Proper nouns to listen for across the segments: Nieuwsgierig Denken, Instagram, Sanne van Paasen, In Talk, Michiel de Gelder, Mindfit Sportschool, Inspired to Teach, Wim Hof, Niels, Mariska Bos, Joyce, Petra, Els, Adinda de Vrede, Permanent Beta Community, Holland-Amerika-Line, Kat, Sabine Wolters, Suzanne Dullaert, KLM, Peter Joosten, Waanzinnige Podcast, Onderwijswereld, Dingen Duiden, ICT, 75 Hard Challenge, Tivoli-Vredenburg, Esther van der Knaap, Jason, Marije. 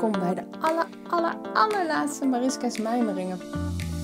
welkom bij de allerlaatste Mariska's Mijmeringen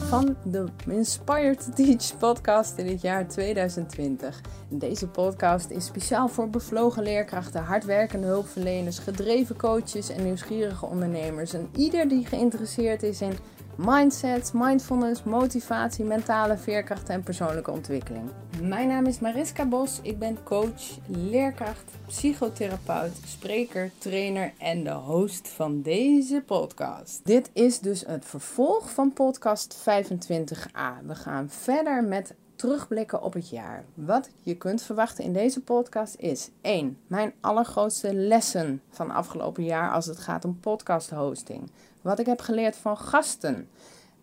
van de Inspired to Teach podcast in het jaar 2020. En deze podcast is speciaal voor bevlogen leerkrachten, hardwerkende hulpverleners, gedreven coaches en nieuwsgierige ondernemers. En ieder die geïnteresseerd is in mindset, mindfulness, motivatie, mentale veerkracht en persoonlijke ontwikkeling. Mijn naam is Mariska Bos, ik ben coach, leerkracht, psychotherapeut, spreker, trainer en de host van deze podcast. Dit is dus het vervolg van podcast 25a. We gaan verder met terugblikken op het jaar. Wat je kunt verwachten in deze podcast is 1. Mijn allergrootste lessen van afgelopen jaar als het gaat om podcast hosting. Wat ik heb geleerd van gasten.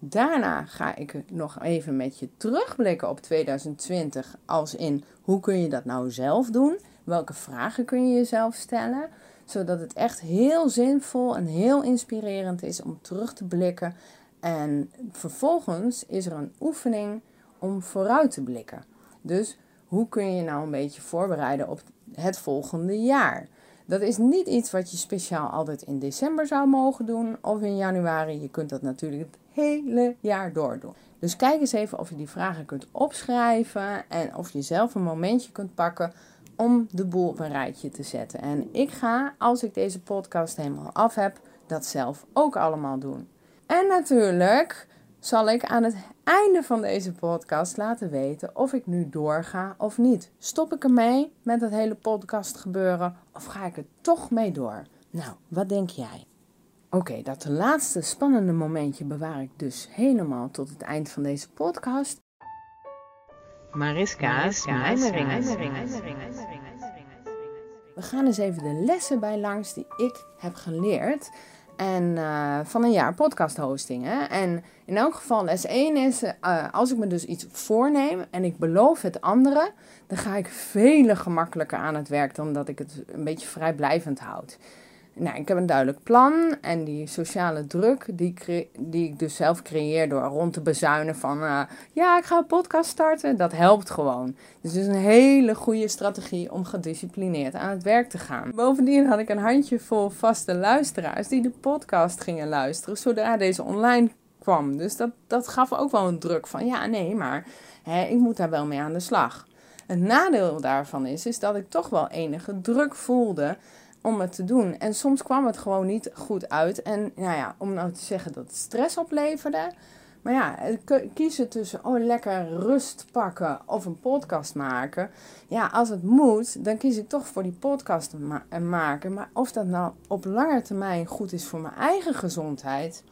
Daarna ga ik nog even met je terugblikken op 2020. Als in, hoe kun je dat nou zelf doen? Welke vragen kun je jezelf stellen? Zodat het echt heel zinvol en heel inspirerend is om terug te blikken. En vervolgens is er een oefening om vooruit te blikken. Dus hoe kun je nou een beetje voorbereiden op het volgende jaar? Dat is niet iets wat je speciaal altijd in december zou mogen doen of in januari. Je kunt dat natuurlijk het hele jaar door doen. Dus kijk eens even of je die vragen kunt opschrijven en of je zelf een momentje kunt pakken om de boel op een rijtje te zetten. En ik ga, als ik deze podcast helemaal af heb, dat zelf ook allemaal doen. En natuurlijk zal ik aan het einde van deze podcast laten weten of ik nu doorga of niet. Stop ik ermee met dat hele podcast gebeuren of ga ik er toch mee door? Nou, wat denk jij? Oké, dat laatste spannende momentje bewaar ik dus helemaal tot het eind van deze podcast. Mariska's Mijmeringen. We gaan eens even de lessen bij langs die ik heb geleerd. En van een jaar podcast hosting. Hè? En in elk geval les 1 is, als ik me dus iets voorneem en ik beloof het anderen, dan ga ik veel gemakkelijker aan het werk dan dat ik het een beetje vrijblijvend houd. Nou, ik heb een duidelijk plan en die sociale druk die ik dus zelf creëer door rond te bezuinen van ik ga een podcast starten, dat helpt gewoon. Dus het is een hele goede strategie om gedisciplineerd aan het werk te gaan. Bovendien had ik een handjevol vaste luisteraars die de podcast gingen luisteren zodra deze online kwam. Dus dat gaf ook wel een druk van ik moet daar wel mee aan de slag. Het nadeel daarvan is dat ik toch wel enige druk voelde om het te doen. En soms kwam het gewoon niet goed uit. En om nou te zeggen dat het stress opleverde. Maar kiezen tussen lekker rust pakken of een podcast maken. Ja, als het moet, dan kies ik toch voor die podcast maken. Maar of dat nou op lange termijn goed is voor mijn eigen gezondheid.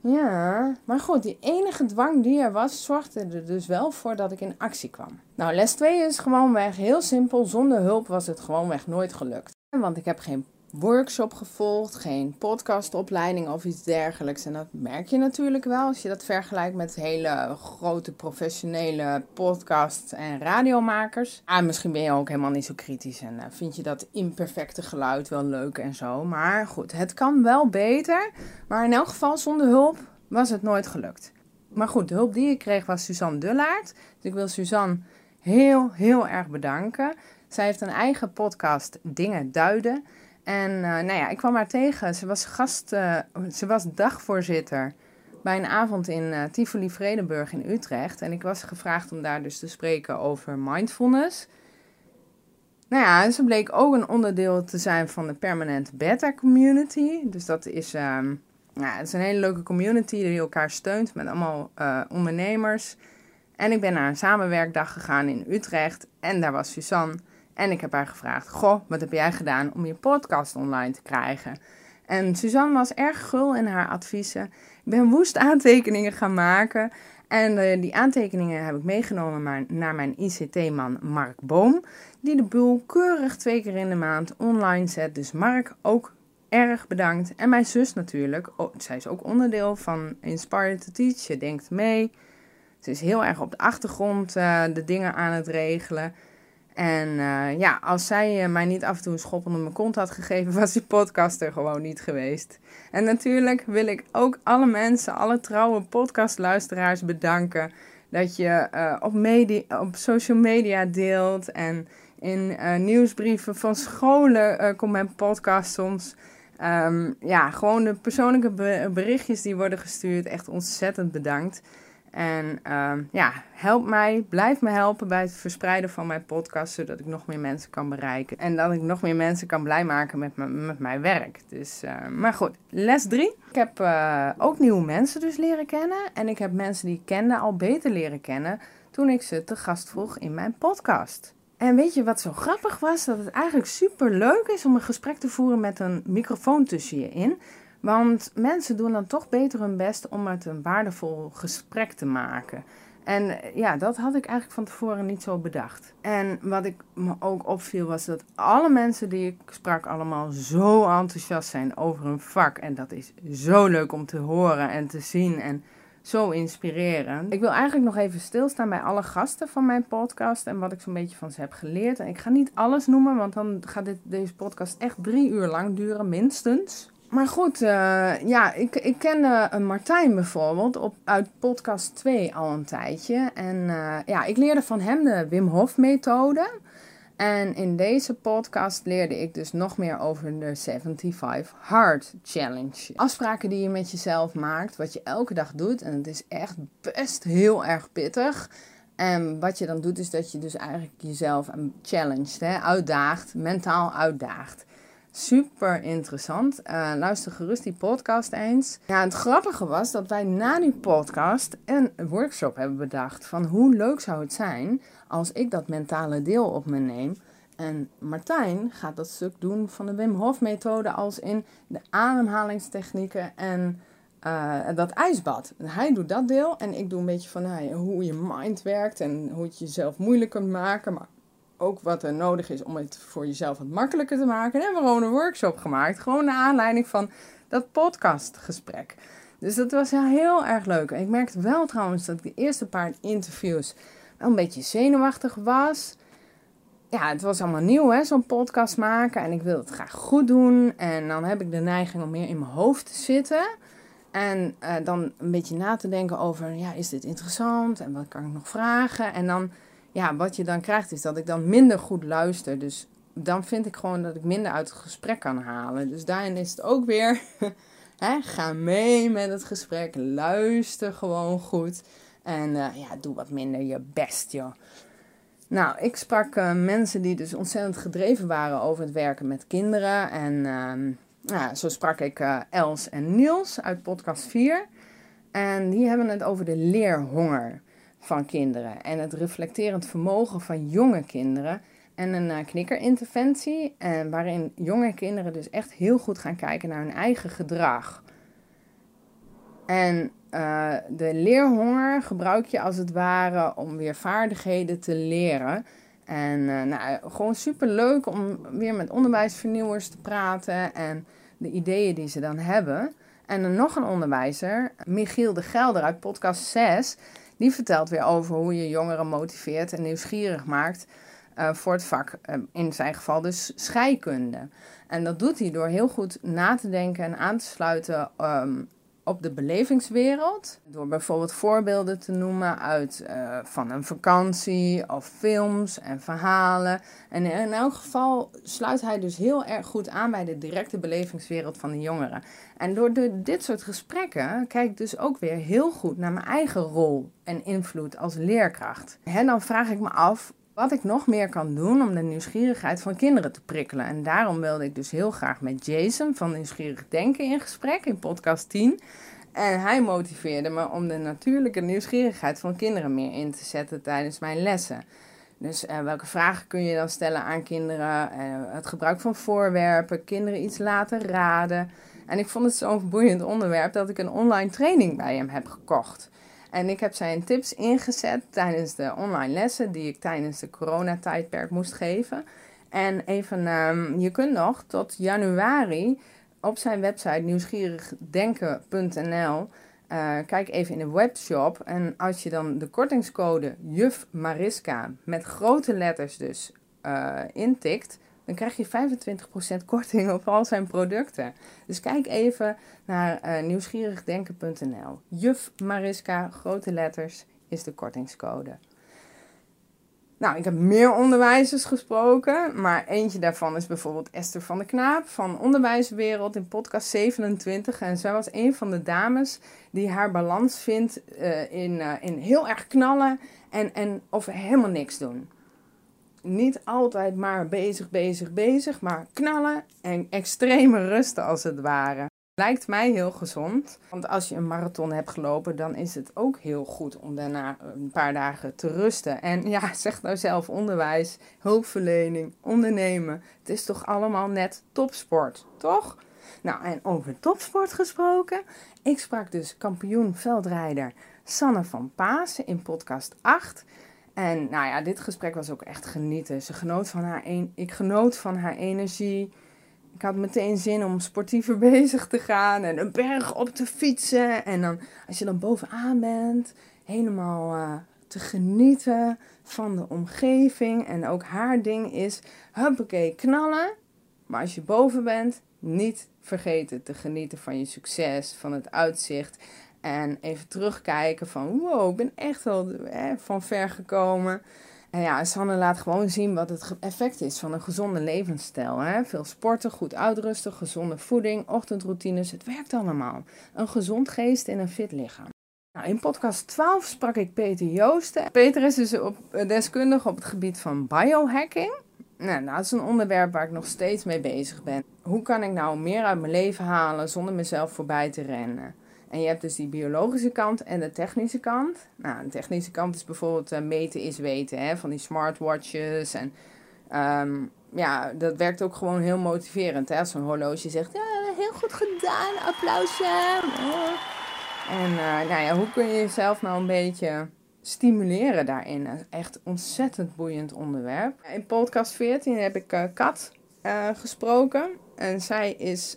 Ja, maar goed, die enige dwang die er was, zorgde er dus wel voor dat ik in actie kwam. Nou, les 2 is gewoonweg heel simpel. Zonder hulp was het gewoonweg nooit gelukt. Want ik heb geen workshop gevolgd, geen podcastopleiding of iets dergelijks. En dat merk je natuurlijk wel als je dat vergelijkt met hele grote professionele podcast- en radiomakers. Misschien ben je ook helemaal niet zo kritisch en vind je dat imperfecte geluid wel leuk en zo. Maar goed, het kan wel beter. Maar in elk geval, zonder hulp was het nooit gelukt. Maar goed, de hulp die ik kreeg was Suzanne Dullaert. Dus ik wil Suzanne heel erg bedanken. Zij heeft een eigen podcast, Dingen Duiden. En ik kwam haar tegen. Ze was dagvoorzitter bij een avond in Tivoli-Vredenburg in Utrecht. En ik was gevraagd om daar dus te spreken over mindfulness. Ze bleek ook een onderdeel te zijn van de Permanent Beta Community. Dus dat is, het is een hele leuke community die elkaar steunt met allemaal ondernemers. En ik ben naar een samenwerkdag gegaan in Utrecht en daar was Suzanne. En ik heb haar gevraagd, wat heb jij gedaan om je podcast online te krijgen? En Suzanne was erg gul in haar adviezen. Ik ben woest aantekeningen gaan maken. En die aantekeningen heb ik meegenomen naar mijn ICT-man Mark Boom. Die de boel keurig 2 keer in de maand online zet. Dus Mark, ook erg bedankt. En mijn zus natuurlijk. Oh, zij is ook onderdeel van Inspired to Teach. Ze denkt mee. Ze is heel erg op de achtergrond de dingen aan het regelen. En als zij mij niet af en toe een schop onder mijn kont had gegeven, was die podcast er gewoon niet geweest. En natuurlijk wil ik ook alle mensen, alle trouwe podcastluisteraars bedanken. Dat je op social media deelt en in nieuwsbrieven van scholen komt mijn podcast soms. Gewoon de persoonlijke berichtjes die worden gestuurd. Echt ontzettend bedankt. En help mij, blijf me helpen bij het verspreiden van mijn podcast, zodat ik nog meer mensen kan bereiken. En dat ik nog meer mensen kan blij maken met mijn werk. Dus, maar goed, les 3. Ik heb ook nieuwe mensen dus leren kennen. En ik heb mensen die ik kende al beter leren kennen toen ik ze te gast vroeg in mijn podcast. En weet je wat zo grappig was? Dat het eigenlijk super leuk is om een gesprek te voeren met een microfoon tussen je in. Want mensen doen dan toch beter hun best om het een waardevol gesprek te maken. En ja, dat had ik eigenlijk van tevoren niet zo bedacht. En wat ik me ook opviel was dat alle mensen die ik sprak allemaal zo enthousiast zijn over hun vak. En dat is zo leuk om te horen en te zien en zo inspirerend. Ik wil eigenlijk nog even stilstaan bij alle gasten van mijn podcast en wat ik zo'n beetje van ze heb geleerd. En ik ga niet alles noemen, want dan gaat deze podcast echt 3 uur lang duren, minstens. Maar goed, ik kende Martijn bijvoorbeeld uit podcast 2 al een tijdje. En ik leerde van hem de Wim Hof methode. En in deze podcast leerde ik dus nog meer over de 75 Hard Challenge. Afspraken die je met jezelf maakt, wat je elke dag doet. En het is echt best heel erg pittig. En wat je dan doet is dat je dus eigenlijk jezelf challenged, uitdaagt, mentaal uitdaagt. Super interessant. Luister gerust die podcast eens. Ja, het grappige was dat wij na die podcast een workshop hebben bedacht van hoe leuk zou het zijn als ik dat mentale deel op me neem. En Martijn gaat dat stuk doen van de Wim Hof methode als in de ademhalingstechnieken en dat ijsbad. Hij doet dat deel en ik doe een beetje van hoe je mind werkt en hoe het jezelf moeilijk kunt maken, maar ook wat er nodig is om het voor jezelf wat makkelijker te maken. En hebben we gewoon een workshop gemaakt. Gewoon naar aanleiding van dat podcastgesprek. Dus dat was heel erg leuk. En ik merkte wel trouwens dat ik de eerste paar interviews wel een beetje zenuwachtig was. Ja, het was allemaal nieuw, zo'n podcast maken. En ik wilde het graag goed doen. En dan heb ik de neiging om meer in mijn hoofd te zitten. En dan een beetje na te denken over, is dit interessant? En wat kan ik nog vragen? En dan... Ja, wat je dan krijgt is dat ik dan minder goed luister. Dus dan vind ik gewoon dat ik minder uit het gesprek kan halen. Dus daarin is het ook weer, ga mee met het gesprek. Luister gewoon goed. En doe wat minder je best, joh. Nou, ik sprak mensen die dus ontzettend gedreven waren over het werken met kinderen. En zo sprak ik Els en Niels uit podcast 4. En die hebben het over de leerhonger van kinderen en het reflecterend vermogen van jonge kinderen en een knikkerinterventie waarin jonge kinderen dus echt heel goed gaan kijken naar hun eigen gedrag. En de leerhonger gebruik je als het ware om weer vaardigheden te leren. En gewoon superleuk om weer met onderwijsvernieuwers te praten en de ideeën die ze dan hebben. En dan nog een onderwijzer, Michiel de Gelder uit podcast 6... Die vertelt weer over hoe je jongeren motiveert en nieuwsgierig maakt voor het vak, in zijn geval dus scheikunde. En dat doet hij door heel goed na te denken en aan te sluiten op de belevingswereld. Door bijvoorbeeld voorbeelden te noemen uit van een vakantie of films en verhalen. En in elk geval sluit hij dus heel erg goed aan bij de directe belevingswereld van de jongeren. En door dit soort gesprekken kijk ik dus ook weer heel goed naar mijn eigen rol en invloed als leerkracht. En dan vraag ik me af wat ik nog meer kan doen om de nieuwsgierigheid van kinderen te prikkelen. En daarom wilde ik dus heel graag met Jason van Nieuwsgierig Denken in gesprek in podcast 10. En hij motiveerde me om de natuurlijke nieuwsgierigheid van kinderen meer in te zetten tijdens mijn lessen. Dus welke vragen kun je dan stellen aan kinderen? Het gebruik van voorwerpen, kinderen iets laten raden. En ik vond het zo'n boeiend onderwerp dat ik een online training bij hem heb gekocht. En ik heb zijn tips ingezet tijdens de online lessen die ik tijdens de coronatijdperk moest geven. En je kunt nog tot januari op zijn website nieuwsgierigdenken.nl. Kijk even in de webshop. En als je dan de kortingscode juf Mariska met grote letters dus intikt, dan krijg je 25% korting op al zijn producten. Dus kijk even naar nieuwsgierigdenken.nl. Juf Mariska, grote letters, is de kortingscode. Nou, ik heb meer onderwijzers gesproken, maar eentje daarvan is bijvoorbeeld Esther van der Knaap van Onderwijswereld in podcast 27. En zij was een van de dames die haar balans vindt in heel erg knallen en of helemaal niks doen. Niet altijd maar bezig, maar knallen en extreme rusten als het ware. Lijkt mij heel gezond, want als je een marathon hebt gelopen, dan is het ook heel goed om daarna een paar dagen te rusten. En ja, zeg nou zelf, onderwijs, hulpverlening, ondernemen, het is toch allemaal net topsport, toch? Nou, en over topsport gesproken, ik sprak dus kampioen veldrijder Sanne van Paasen in podcast 8. En nou ja, dit gesprek was ook echt genieten. Ik genoot van haar energie. Ik had meteen zin om sportiever bezig te gaan en een berg op te fietsen. En dan, als je dan bovenaan bent, helemaal te genieten van de omgeving. En ook haar ding is, huppakee, knallen. Maar als je boven bent, niet vergeten te genieten van je succes, van het uitzicht. En even terugkijken van, wow, ik ben echt wel van ver gekomen. En ja, Sanne laat gewoon zien wat het effect is van een gezonde levensstijl. Hè? Veel sporten, goed uitrusten, gezonde voeding, ochtendroutines. Het werkt allemaal. Een gezond geest en een fit lichaam. Nou, in podcast 12 sprak ik Peter Joosten. Peter is dus deskundige op het gebied van biohacking. Nou, dat is een onderwerp waar ik nog steeds mee bezig ben. Hoe kan ik nou meer uit mijn leven halen zonder mezelf voorbij te rennen? En je hebt dus die biologische kant en de technische kant. Nou, de technische kant is bijvoorbeeld meten is weten, hè, van die smartwatches. En ja, dat werkt ook gewoon heel motiverend. Hè, als zo'n horloge zegt, ja, heel goed gedaan, applausje. En nou ja, hoe kun je jezelf nou een beetje stimuleren daarin? Echt ontzettend boeiend onderwerp. In podcast 14 heb ik Kat gesproken. En zij is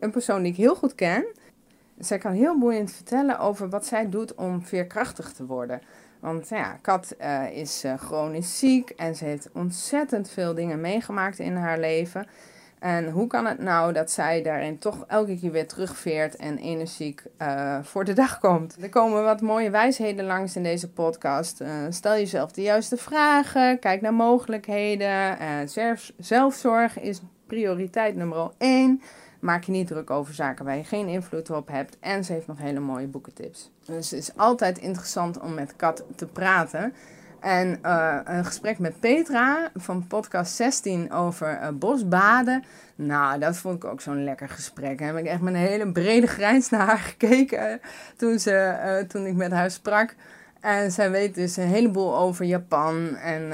een persoon die ik heel goed ken. Zij kan heel boeiend vertellen over wat zij doet om veerkrachtig te worden. Want ja, Kat is chronisch ziek en ze heeft ontzettend veel dingen meegemaakt in haar leven. En hoe kan het nou dat zij daarin toch elke keer weer terugveert en energiek voor de dag komt? Er komen wat mooie wijsheden langs in deze podcast. Stel jezelf de juiste vragen, kijk naar mogelijkheden. Zelfzorg is prioriteit nummer 1. Maak je niet druk over zaken waar je geen invloed op hebt. En ze heeft nog hele mooie boekentips. Dus het is altijd interessant om met Kat te praten. En een gesprek met Petra van podcast 16 over bosbaden. Nou, dat vond ik ook zo'n lekker gesprek. Daar heb ik echt met een hele brede grijns naar haar gekeken toen ik met haar sprak. En zij weet dus een heleboel over Japan en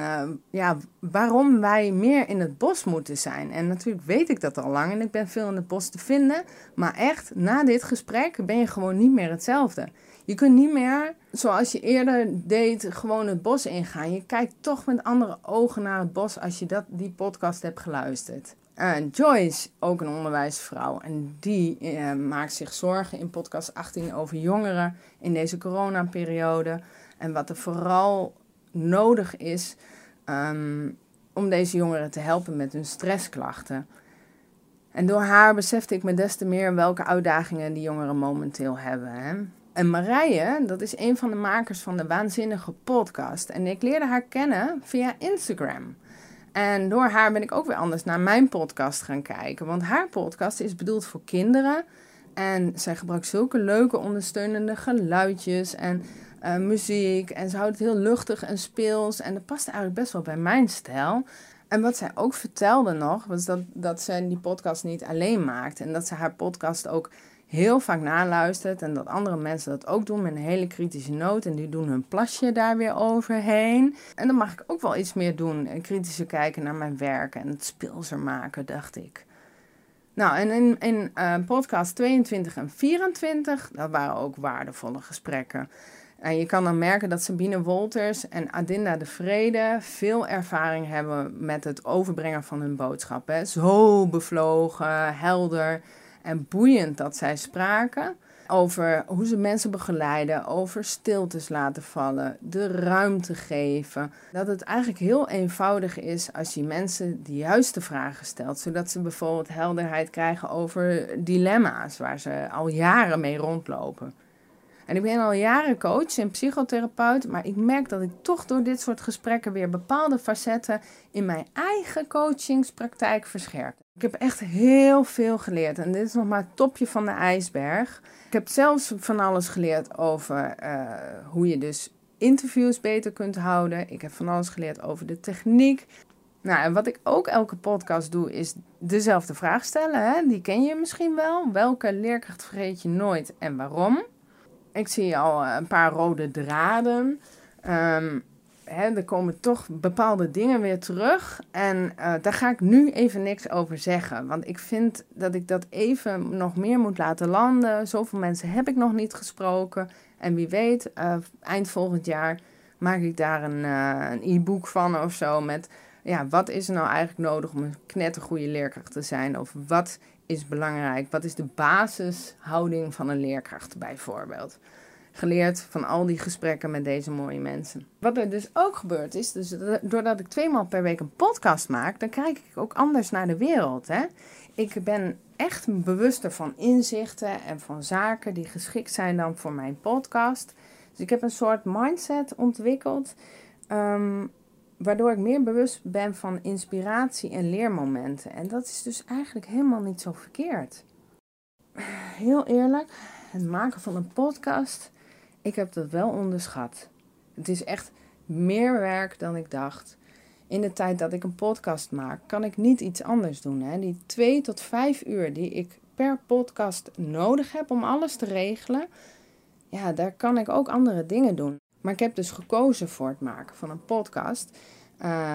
ja, waarom wij meer in het bos moeten zijn. En natuurlijk weet ik dat al lang en ik ben veel in het bos te vinden. Maar echt, na dit gesprek ben je gewoon niet meer hetzelfde. Je kunt niet meer, zoals je eerder deed, gewoon het bos ingaan. Je kijkt toch met andere ogen naar het bos als je die podcast hebt geluisterd. Joyce, ook een onderwijsvrouw, en die maakt zich zorgen in podcast 18 over jongeren in deze coronaperiode. En wat er vooral nodig is om deze jongeren te helpen met hun stressklachten. En door haar besefte ik me des te meer welke uitdagingen die jongeren momenteel hebben, hè? En Marije, dat is een van de makers van de Waanzinnige Podcast. En ik leerde haar kennen via Instagram. En door haar ben ik ook weer anders naar mijn podcast gaan kijken. Want haar podcast is bedoeld voor kinderen. En zij gebruikt zulke leuke ondersteunende geluidjes en muziek. En ze houdt het heel luchtig en speels. En dat past eigenlijk best wel bij mijn stijl. En wat zij ook vertelde nog, was dat zij die podcast niet alleen maakt. En dat ze haar podcast ook heel vaak naluistert. En dat andere mensen dat ook doen met een hele kritische noot. En die doen hun plasje daar weer overheen. En dan mag ik ook wel iets meer doen. En kritischer kijken naar mijn werk. En het speelser maken, dacht ik. Nou, en in podcast 22 en 24. Dat waren ook waardevolle gesprekken. En je kan dan merken dat Sabine Wolters en Adinda de Vrede veel ervaring hebben met het overbrengen van hun boodschappen. Zo bevlogen, helder. En boeiend dat zij spraken over hoe ze mensen begeleiden, over stiltes laten vallen, de ruimte geven. Dat het eigenlijk heel eenvoudig is als je mensen de juiste vragen stelt, zodat ze bijvoorbeeld helderheid krijgen over dilemma's waar ze al jaren mee rondlopen. En ik ben al jaren coach en psychotherapeut, maar ik merk dat ik toch door dit soort gesprekken weer bepaalde facetten in mijn eigen coachingspraktijk verscherp. Ik heb echt heel veel geleerd en dit is nog maar het topje van de ijsberg. Ik heb zelfs van alles geleerd over hoe je dus interviews beter kunt houden. Ik heb van alles geleerd over de techniek. Nou, en wat ik ook elke podcast doe, is dezelfde vraag stellen. Hè? Die ken je misschien wel. Welke leerkracht vergeet je nooit en waarom? Ik zie al een paar rode draden. Er komen toch bepaalde dingen weer terug. En daar ga ik nu even niks over zeggen. Want ik vind dat ik dat even nog meer moet laten landen. Zoveel mensen heb ik nog niet gesproken. En wie weet, eind volgend jaar maak ik daar een e-book van of zo. Met ja, wat is er nou eigenlijk nodig om een knettergoede leerkracht te zijn? Of wat is belangrijk? Wat is de basishouding van een leerkracht bijvoorbeeld? Geleerd van al die gesprekken met deze mooie mensen. Wat er dus ook gebeurt is, dus doordat ik 2 maal per week een podcast maak, dan kijk ik ook anders naar de wereld. Hè? Ik ben echt bewuster van inzichten en van zaken die geschikt zijn dan voor mijn podcast. Dus ik heb een soort mindset ontwikkeld, waardoor ik meer bewust ben van inspiratie en leermomenten. En dat is dus eigenlijk helemaal niet zo verkeerd. Heel eerlijk, het maken van een podcast, ik heb dat wel onderschat. Het is echt meer werk dan ik dacht. In de tijd dat ik een podcast maak, kan ik niet iets anders doen. Hè? Die 2 tot 5 uur die ik per podcast nodig heb om alles te regelen, ja, daar kan ik ook andere dingen doen. Maar ik heb dus gekozen voor het maken van een podcast,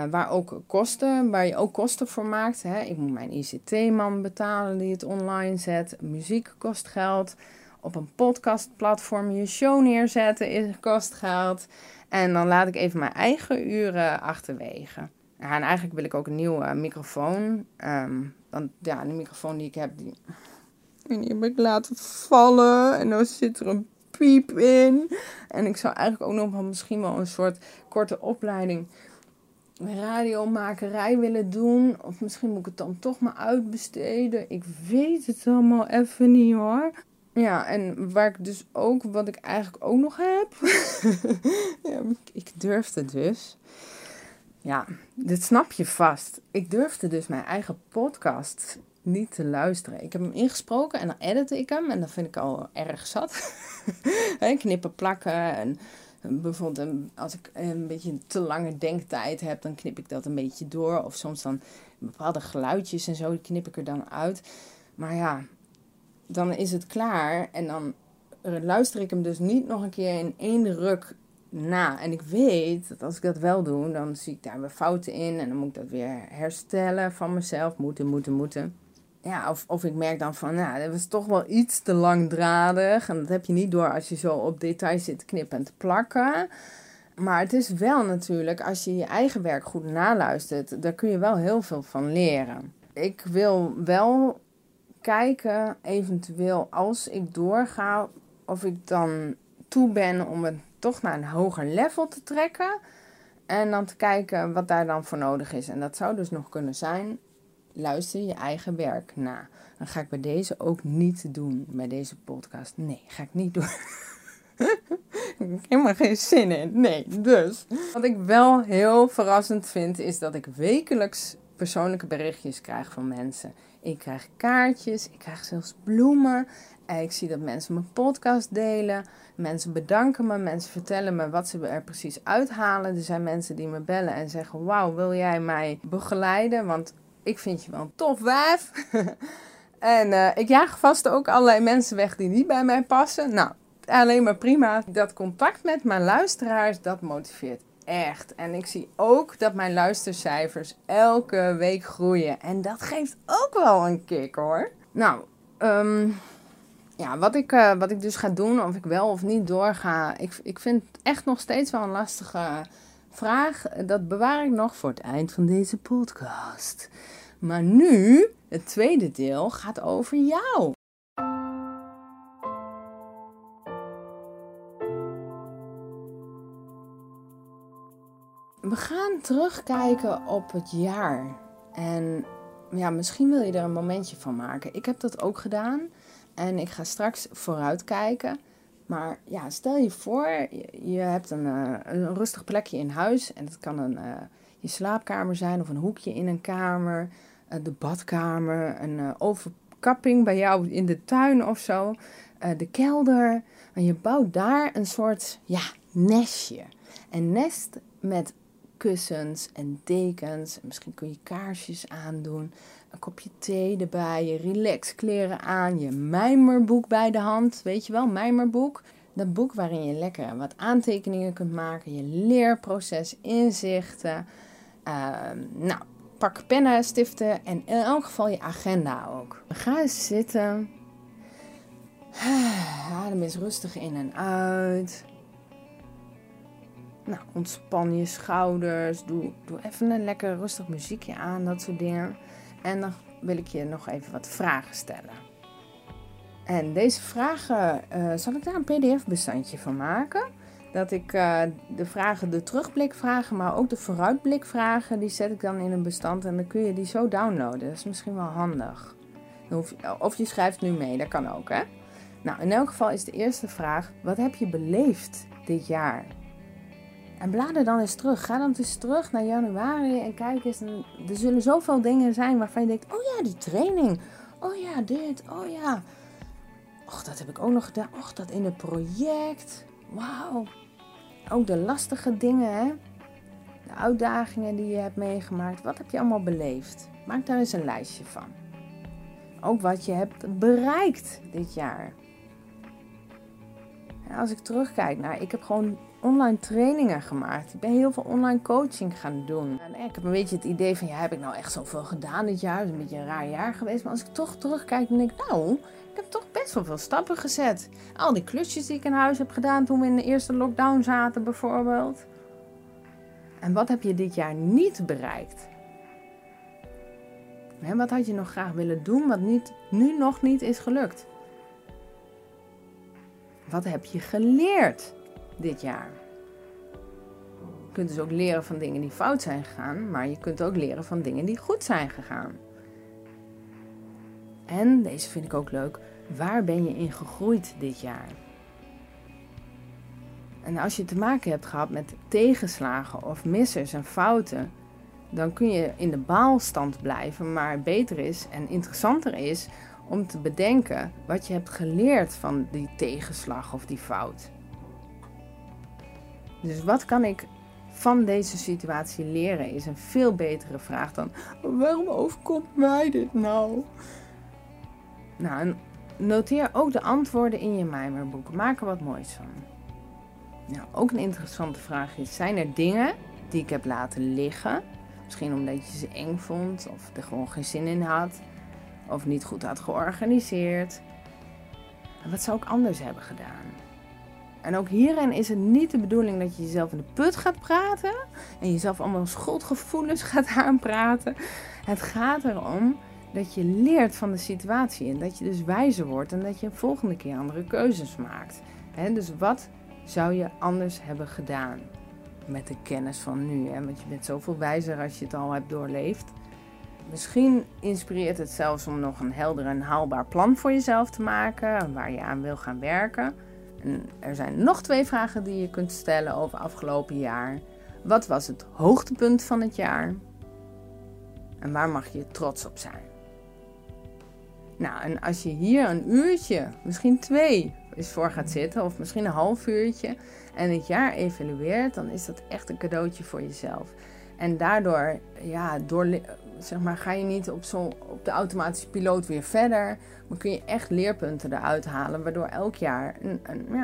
waar je ook kosten voor maakt. Hè? Ik moet mijn ICT-man betalen die het online zet. Muziek kost geld. Op een podcastplatform je show neerzetten kost geld. En dan laat ik even mijn eigen uren achterwege. Ja, en eigenlijk wil ik ook een nieuwe microfoon. Want ja, de microfoon die ik heb, die heb ik laten vallen. En dan zit er een piep in. En ik zou eigenlijk ook nog wel misschien wel een soort korte opleiding radiomakerij willen doen. Of misschien moet ik het dan toch maar uitbesteden. Ik weet het allemaal even niet hoor. Ja, en waar ik dus ook, wat ik eigenlijk ook nog heb. Ja, ik durfde dus. Ja, dit snap je vast. Ik durfde dus mijn eigen podcast niet te luisteren. Ik heb hem ingesproken en dan edit ik hem. En dat vind ik al erg zat. Knippen, plakken. En bijvoorbeeld als ik een beetje te lange denktijd heb, dan knip ik dat een beetje door. Of soms dan bepaalde geluidjes en zo, die knip ik er dan uit. Maar ja, dan is het klaar en dan luister ik hem dus niet nog een keer in 1 ruk na. En ik weet dat als ik dat wel doe, dan zie ik daar weer fouten in en dan moet ik dat weer herstellen van mezelf. Moeten. Ja, of ik merk dan van, nou, dat was toch wel iets te langdradig. En dat heb je niet door als je zo op detail zit knippen en te plakken. Maar het is wel natuurlijk, als je je eigen werk goed naluistert, daar kun je wel heel veel van leren. Ik wil wel kijken, eventueel als ik doorga, of ik dan toe ben om het toch naar een hoger level te trekken. En dan te kijken wat daar dan voor nodig is. En dat zou dus nog kunnen zijn, luister je eigen werk na. Dan ga ik bij deze ook niet doen, bij deze podcast. Nee, ga ik niet doen. Ik heb helemaal geen zin in. Nee, dus. Wat ik wel heel verrassend vind, is dat ik wekelijks persoonlijke berichtjes krijg van mensen. Ik krijg kaartjes, ik krijg zelfs bloemen. Ik zie dat mensen mijn podcast delen. Mensen bedanken me, mensen vertellen me wat ze er precies uithalen. Er zijn mensen die me bellen en zeggen, wauw, wil jij mij begeleiden? Want ik vind je wel een tof wijf. En ik jaag vast ook allerlei mensen weg die niet bij mij passen. Nou, alleen maar prima. Dat contact met mijn luisteraars, dat motiveert echt. En ik zie ook dat mijn luistercijfers elke week groeien. En dat geeft ook wel een kick hoor. Nou, ja, wat ik dus ga doen, of ik wel of niet doorga. Ik vind het echt nog steeds wel een lastige vraag. Dat bewaar ik nog voor het eind van deze podcast. Maar nu, het tweede deel gaat over jou. We gaan terugkijken op het jaar. En ja, misschien wil je er een momentje van maken. Ik heb dat ook gedaan. En ik ga straks vooruitkijken. Maar ja, stel je voor, je hebt een rustig plekje in huis. En dat kan je slaapkamer zijn of een hoekje in een kamer. De badkamer, een overkapping bij jou in de tuin of zo. De kelder. En je bouwt daar een soort nestje. Een nest met kussens en dekens. Misschien kun je kaarsjes aandoen. Een kopje thee erbij. Je relaxkleren aan. Je mijmerboek bij de hand. Weet je wel, mijmerboek. Dat boek waarin je lekker wat aantekeningen kunt maken. Je leerproces, inzichten. Pak pennen, stiften en in elk geval je agenda ook. Ga eens zitten. Adem eens rustig in en uit. Nou, ontspan je schouders. Doe even een lekker rustig muziekje aan, dat soort dingen. En dan wil ik je nog even wat vragen stellen. En deze vragen, zal ik daar een pdf-bestandje van maken? Dat ik de vragen, de terugblikvragen, maar ook de vooruitblikvragen, die zet ik dan in een bestand. En dan kun je die zo downloaden. Dat is misschien wel handig. Of je schrijft nu mee, dat kan ook, hè? Nou, in elk geval is de eerste vraag, wat heb je beleefd dit jaar? En blader dan eens terug. Ga dan eens terug naar januari en kijk eens. Er zullen zoveel dingen zijn waarvan je denkt, oh ja, die training. Oh ja, dit. Oh ja. Och, dat heb ik ook nog gedaan. Och, dat in het project. Wauw. Ook de lastige dingen, hè? De uitdagingen die je hebt meegemaakt. Wat heb je allemaal beleefd? Maak daar eens een lijstje van. Ook wat je hebt bereikt dit jaar. En als ik terugkijk naar... Ik heb gewoon online trainingen gemaakt. Ik ben heel veel online coaching gaan doen. En ik heb een beetje het idee van... heb ik nou echt zoveel gedaan dit jaar? Het is een beetje een raar jaar geweest. Maar als ik toch terugkijk, dan denk ik... Ik heb toch best wel veel stappen gezet. Al die klusjes die ik in huis heb gedaan toen we in de eerste lockdown zaten bijvoorbeeld. En wat heb je dit jaar niet bereikt? En wat had je nog graag willen doen wat nu nog niet is gelukt? Wat heb je geleerd dit jaar? Je kunt dus ook leren van dingen die fout zijn gegaan. Maar je kunt ook leren van dingen die goed zijn gegaan. En, deze vind ik ook leuk, waar ben je in gegroeid dit jaar? En als je te maken hebt gehad met tegenslagen of missers en fouten, dan kun je in de baalstand blijven, maar beter is en interessanter is om te bedenken wat je hebt geleerd van die tegenslag of die fout. Dus wat kan ik van deze situatie leren is een veel betere vraag dan, waarom overkomt mij dit nou? Nou, en noteer ook de antwoorden in je mijmerboek. Maak er wat moois van. Nou, ook een interessante vraag is, zijn er dingen die ik heb laten liggen? Misschien omdat je ze eng vond, of er gewoon geen zin in had, of niet goed had georganiseerd. En wat zou ik anders hebben gedaan? En ook hierin is het niet de bedoeling dat je jezelf in de put gaat praten en jezelf allemaal schuldgevoelens gaat aanpraten. Het gaat erom dat je leert van de situatie en dat je dus wijzer wordt en dat je de volgende keer andere keuzes maakt. Dus wat zou je anders hebben gedaan met de kennis van nu? Hè? Want je bent zoveel wijzer als je het al hebt doorleefd. Misschien inspireert het zelfs om nog een helder en haalbaar plan voor jezelf te maken, waar je aan wil gaan werken. En er zijn nog 2 vragen die je kunt stellen over afgelopen jaar. Wat was het hoogtepunt van het jaar? En waar mag je trots op zijn? Nou, en als je hier een uurtje, misschien 2, eens voor gaat zitten, of misschien een half uurtje, en het jaar evalueert, dan is dat echt een cadeautje voor jezelf. En daardoor, ga je niet op de automatische piloot weer verder, maar kun je echt leerpunten eruit halen, waardoor elk jaar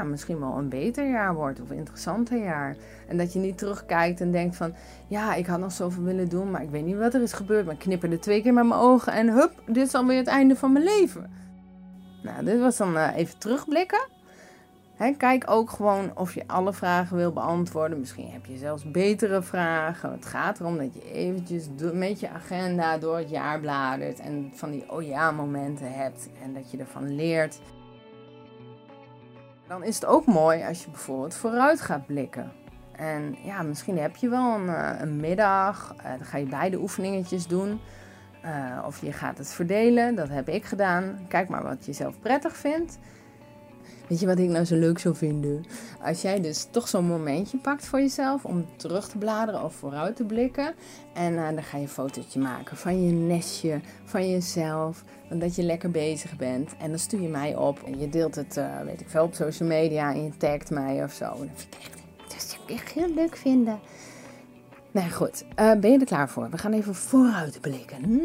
misschien wel een beter jaar wordt, of een interessanter jaar. En dat je niet terugkijkt en denkt van, ik had nog zoveel willen doen, maar ik weet niet wat er is gebeurd, maar ik knipperde 2 keer met mijn ogen en hup, dit is alweer het einde van mijn leven. Nou, dit was dan even terugblikken. Kijk ook gewoon of je alle vragen wil beantwoorden. Misschien heb je zelfs betere vragen. Het gaat erom dat je eventjes met je agenda door het jaar bladert. En van die momenten hebt. En dat je ervan leert. Dan is het ook mooi als je bijvoorbeeld vooruit gaat blikken. En misschien heb je wel een middag. Dan ga je beide oefeningetjes doen. Of je gaat het verdelen. Dat heb ik gedaan. Kijk maar wat je zelf prettig vindt. Weet je wat ik nou zo leuk zou vinden? Als jij dus toch zo'n momentje pakt voor jezelf om terug te bladeren of vooruit te blikken. En dan ga je een fotootje maken van je nestje, van jezelf. Dat je lekker bezig bent. En dan stuur je mij op. En je deelt het, weet ik veel, op social media en je tagt mij of zo. Dat zou ik echt heel leuk vinden. Nou goed, ben je er klaar voor? We gaan even vooruit blikken.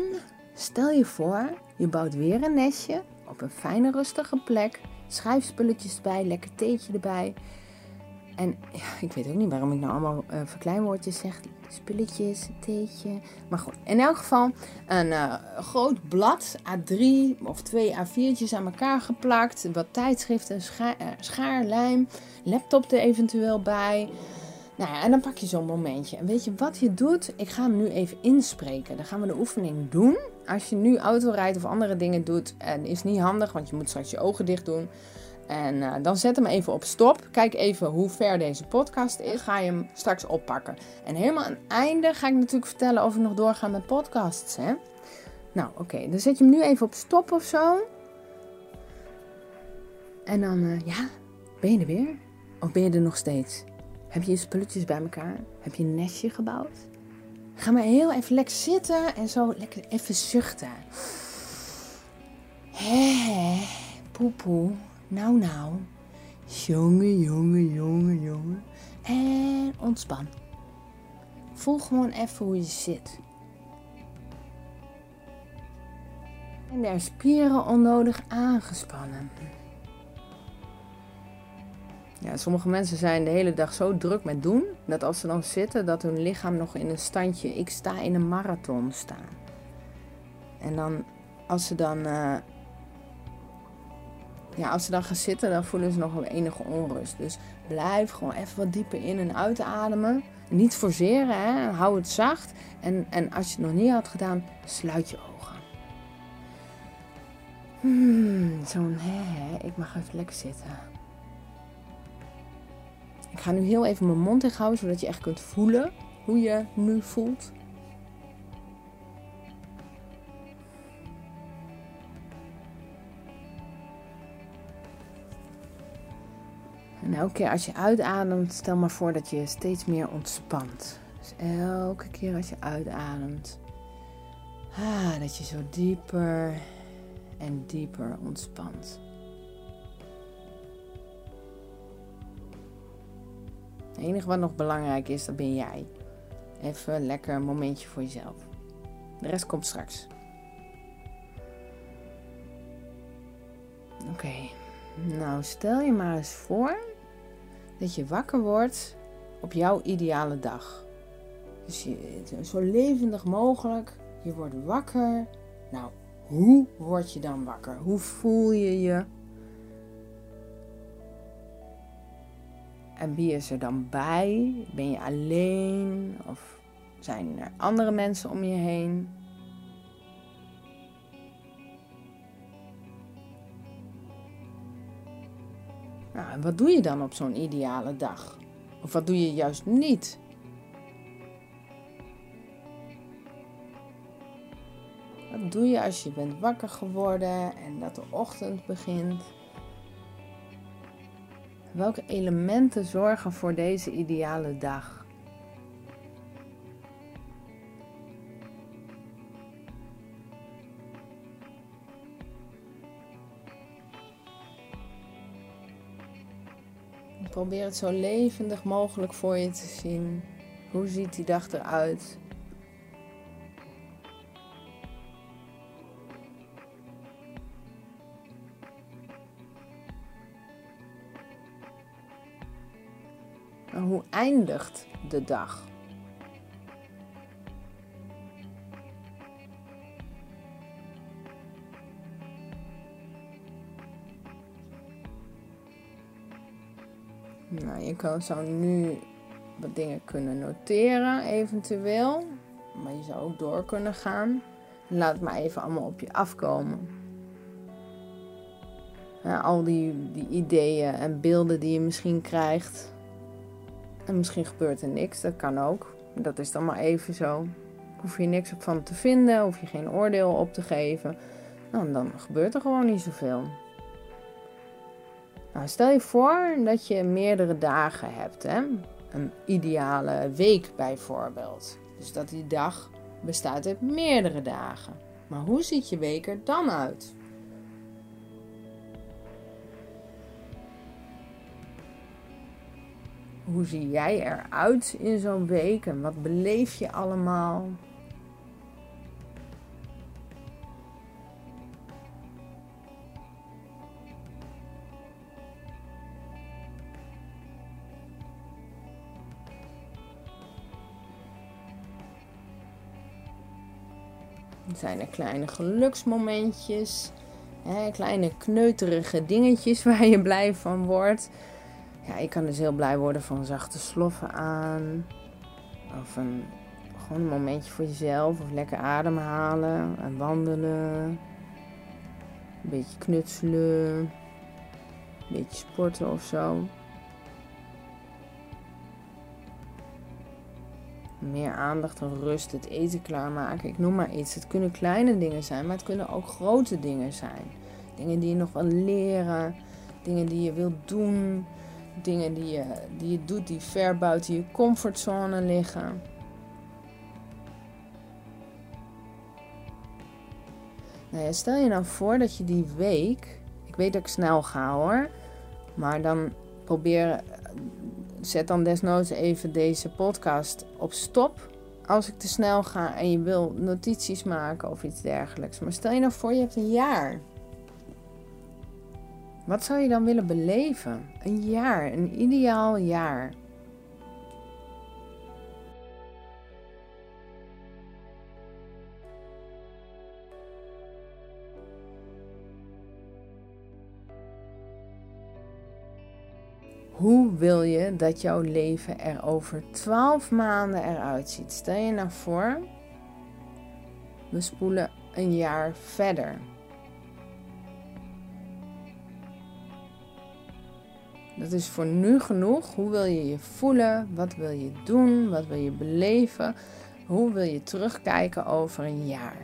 Stel je voor, je bouwt weer een nestje op een fijne rustige plek. Schrijfspulletjes bij, lekker theetje erbij. En ja, ik weet ook niet waarom ik nou allemaal verkleinwoordjes zeg. Spulletjes, theetje. Maar goed, in elk geval een groot blad A3 of 2 A4'tjes aan elkaar geplakt. Wat tijdschriften, schaarlijm, laptop er eventueel bij. Nou ja, en dan pak je zo'n momentje. En weet je wat je doet? Ik ga hem nu even inspreken. Dan gaan we de oefening doen. Als je nu auto rijdt of andere dingen doet, en is niet handig, want je moet straks je ogen dicht doen. En dan zet hem even op stop. Kijk even hoe ver deze podcast is. Ga je hem straks oppakken. En helemaal aan het einde ga ik natuurlijk vertellen of ik nog doorga met podcasts. Hè? Nou, oké. Dan zet je hem nu even op stop of zo. En dan, ja, ben je er weer? Of ben je er nog steeds? Heb je je spulletjes bij elkaar? Heb je een nestje gebouwd? Ga maar heel even lekker zitten en zo lekker even zuchten. Hé, poepoe. Nou. Jongen. En ontspan. Voel gewoon even hoe je zit. En daar spieren onnodig aangespannen. Ja, sommige mensen zijn de hele dag zo druk met doen, dat als ze dan zitten, dat hun lichaam nog in een standje, ik sta in een marathon, staan. En dan, als ze dan gaan zitten, dan voelen ze nog wel enige onrust. Dus blijf gewoon even wat dieper in- en uitademen. Niet forceren, hè? Hou het zacht. En als je het nog niet had gedaan, sluit je ogen. Ik mag even lekker zitten. Ik ga nu heel even mijn mond inhouden, zodat je echt kunt voelen hoe je nu voelt. En elke keer als je uitademt, stel maar voor dat je steeds meer ontspant. Dus elke keer als je uitademt, dat je zo dieper en dieper ontspant. Het enige wat nog belangrijk is, dat ben jij. Even lekker een momentje voor jezelf. De rest komt straks. Oké. Nou, stel je maar eens voor dat je wakker wordt op jouw ideale dag. Dus zo levendig mogelijk, je wordt wakker. Nou, hoe word je dan wakker? Hoe voel je je? En wie is er dan bij? Ben je alleen? Of zijn er andere mensen om je heen? Nou, en wat doe je dan op zo'n ideale dag? Of wat doe je juist niet? Wat doe je als je bent wakker geworden en dat de ochtend begint? Welke elementen zorgen voor deze ideale dag? Probeer het zo levendig mogelijk voor je te zien. Hoe ziet die dag eruit? En hoe eindigt de dag? Nou, zou nu wat dingen kunnen noteren, eventueel. Maar je zou ook door kunnen gaan. Laat het maar even allemaal op je afkomen. Ja, al die ideeën en beelden die je misschien krijgt. En misschien gebeurt er niks, dat kan ook. Dat is dan maar even zo. Hoef je niks op van te vinden, hoef je geen oordeel op te geven. Nou, dan gebeurt er gewoon niet zoveel. Nou, stel je voor dat je meerdere dagen hebt, hè? Een ideale week bijvoorbeeld. Dus dat die dag bestaat uit meerdere dagen. Maar hoe ziet je week er dan uit? Hoe zie jij eruit in zo'n week en wat beleef je allemaal? Zijn er kleine geluksmomentjes, hè, kleine kneuterige dingetjes waar je blij van wordt. Ja, ik kan dus heel blij worden van zachte sloffen aan. Of gewoon een momentje voor jezelf. Of lekker ademhalen en wandelen. Een beetje knutselen. Een beetje sporten of zo. Meer aandacht en rust, het eten klaarmaken. Ik noem maar iets. Het kunnen kleine dingen zijn, maar het kunnen ook grote dingen zijn. Dingen die je nog wil leren. Dingen die je wilt doen. Dingen die je doet die ver buiten je comfortzone liggen. Nou ja, stel je nou voor dat je die week... Ik weet dat ik snel ga hoor. Maar dan zet dan desnoods even deze podcast op stop. Als ik te snel ga en je wil notities maken of iets dergelijks. Maar stel je nou voor je hebt een jaar. Wat zou je dan willen beleven? Een jaar, een ideaal jaar. Hoe wil je dat jouw leven er over 12 maanden eruit ziet? Stel je nou voor, we spoelen een jaar verder. Dat is voor nu genoeg. Hoe wil je je voelen? Wat wil je doen? Wat wil je beleven? Hoe wil je terugkijken over een jaar?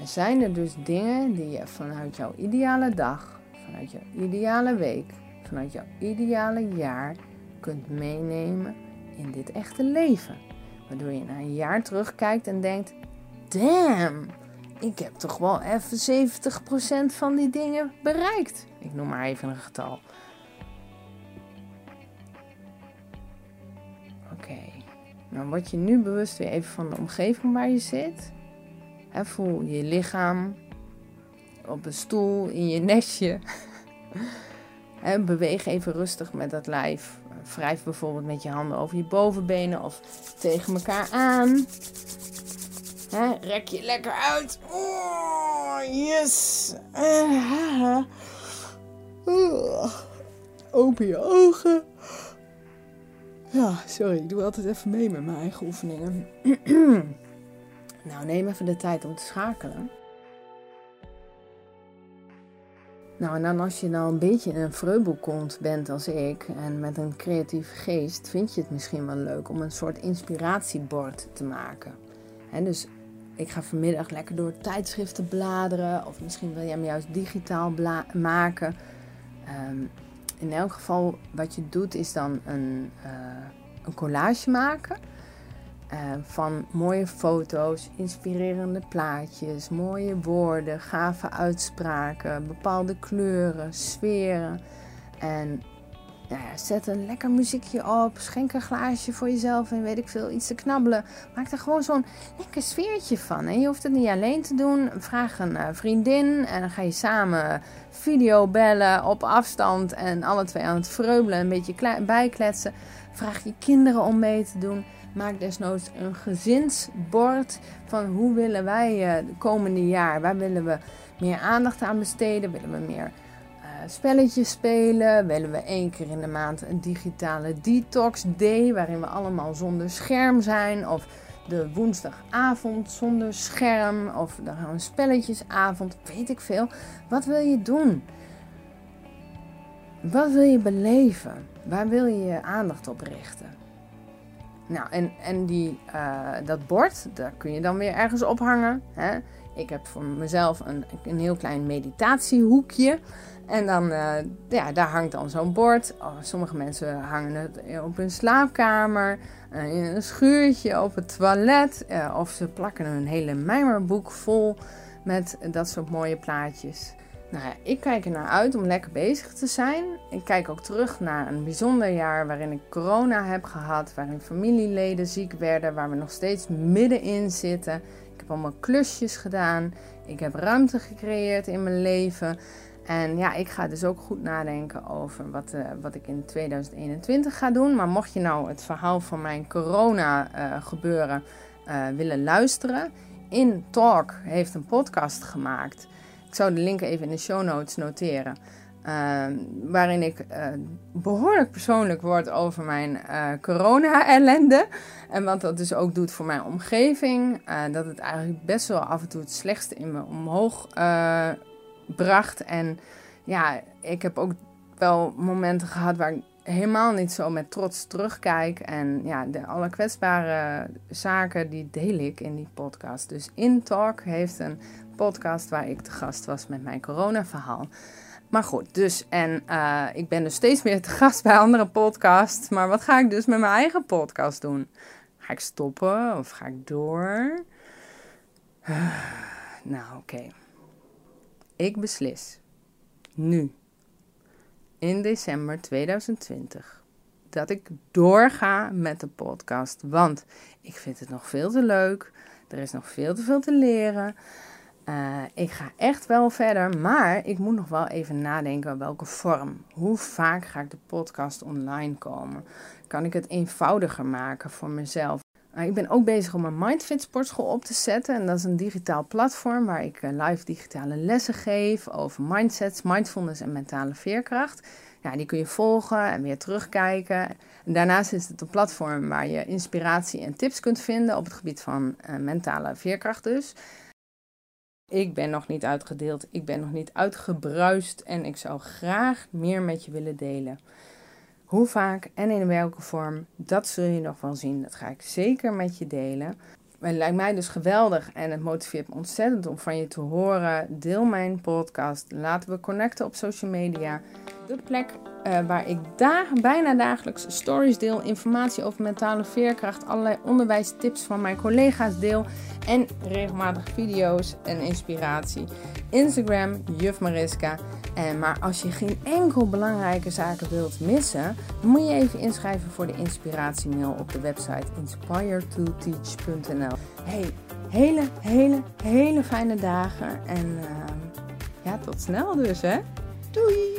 Er zijn er dus dingen die je vanuit jouw ideale dag, vanuit jouw ideale week, vanuit jouw ideale jaar kunt meenemen in dit echte leven. Waardoor je na een jaar terugkijkt en denkt, damn, ik heb toch wel even 70% van die dingen bereikt. Ik noem maar even een getal. Oké, nou word je nu bewust weer even van de omgeving waar je zit. En voel je lichaam op een stoel, in je nestje. En beweeg even rustig met dat lijf. Wrijf bijvoorbeeld met je handen over je bovenbenen of tegen elkaar aan. Hè, rek je lekker uit. Oh, yes. Open je ogen. Ja, sorry, ik doe altijd even mee met mijn eigen oefeningen. Nou, neem even de tijd om te schakelen. Nou, en dan als je nou een beetje een vreubelkont bent als ik en met een creatieve geest, vind je het misschien wel leuk om een soort inspiratiebord te maken. En dus ik ga vanmiddag lekker door tijdschriften bladeren of misschien wil jij hem juist digitaal maken. In elk geval wat je doet is dan een collage maken. Van mooie foto's, inspirerende plaatjes, mooie woorden, gave uitspraken, bepaalde kleuren, sferen. En ja, zet een lekker muziekje op, schenk een glaasje voor jezelf en weet ik veel, iets te knabbelen. Maak er gewoon zo'n lekker sfeertje van. En je hoeft het niet alleen te doen. Vraag een vriendin en dan ga je samen videobellen op afstand en alle twee aan het vreubelen, een beetje bijkletsen. Vraag je kinderen om mee te doen. Maak desnoods een gezinsbord van hoe willen wij het komende jaar. Waar willen we meer aandacht aan besteden? Willen we meer spelletjes spelen? Willen we 1 keer in de maand een digitale detox day waarin we allemaal zonder scherm zijn? Of de woensdagavond zonder scherm? Of dan gaan we een spelletjesavond? Weet ik veel. Wat wil je doen? Wat wil je beleven? Waar wil je je aandacht op richten? Nou, en dat bord, daar kun je dan weer ergens ophangen. Hè? Ik heb voor mezelf een heel klein meditatiehoekje. En dan, daar hangt dan zo'n bord. Oh, sommige mensen hangen het op hun slaapkamer, in een schuurtje, op het toilet. Of ze plakken een hele mijmerboek vol met dat soort mooie plaatjes. Nou ja, ik kijk ernaar uit om lekker bezig te zijn. Ik kijk ook terug naar een bijzonder jaar waarin ik corona heb gehad, waarin familieleden ziek werden, waar we nog steeds middenin zitten. Ik heb allemaal klusjes gedaan. Ik heb ruimte gecreëerd in mijn leven. En ja, ik ga dus ook goed nadenken over wat ik in 2021 ga doen. Maar mocht je nou het verhaal van mijn corona gebeuren willen luisteren, In Talk heeft een podcast gemaakt. Ik zou de link even in de show notes noteren. Waarin ik behoorlijk persoonlijk word over mijn corona-ellende. En wat dat dus ook doet voor mijn omgeving. Dat het eigenlijk best wel af en toe het slechtste in me omhoog bracht. En ja, ik heb ook wel momenten gehad waar ik helemaal niet zo met trots terugkijk. En ja, de alle kwetsbare zaken, die deel ik in die podcast. Dus In Talk heeft een podcast waar ik te gast was met mijn corona-verhaal. Maar goed, dus ik ben dus steeds meer te gast bij andere podcasts. Maar wat ga ik dus met mijn eigen podcast doen? Ga ik stoppen of ga ik door? Oké. Ik beslis. Nu. In december 2020. Dat ik doorga met de podcast. Want ik vind het nog veel te leuk. Er is nog veel te veel te leren. Ik ga echt wel verder, maar ik moet nog wel even nadenken welke vorm. Hoe vaak ga ik de podcast online komen? Kan ik het eenvoudiger maken voor mezelf? Ik ben ook bezig om een Mindfit Sportschool op te zetten. En dat is een digitaal platform waar ik live digitale lessen geef over mindsets, mindfulness en mentale veerkracht. Ja, die kun je volgen en weer terugkijken. En daarnaast is het een platform waar je inspiratie en tips kunt vinden op het gebied van mentale veerkracht dus. Ik ben nog niet uitgedeeld, ik ben nog niet uitgebruist en ik zou graag meer met je willen delen. Hoe vaak en in welke vorm, dat zul je nog wel zien. Dat ga ik zeker met je delen. Het lijkt mij dus geweldig en het motiveert me ontzettend om van je te horen. Deel mijn podcast, laten we connecten op social media. De plek waar ik bijna dagelijks stories deel, informatie over mentale veerkracht, allerlei onderwijstips van mijn collega's deel en regelmatig video's en inspiratie. Instagram, Juf Mariska. Maar als je geen enkel belangrijke zaken wilt missen, dan moet je even inschrijven voor de inspiratiemail op de website inspiredtoteach.nl. Hey, hele fijne dagen en tot snel dus hè. Doei!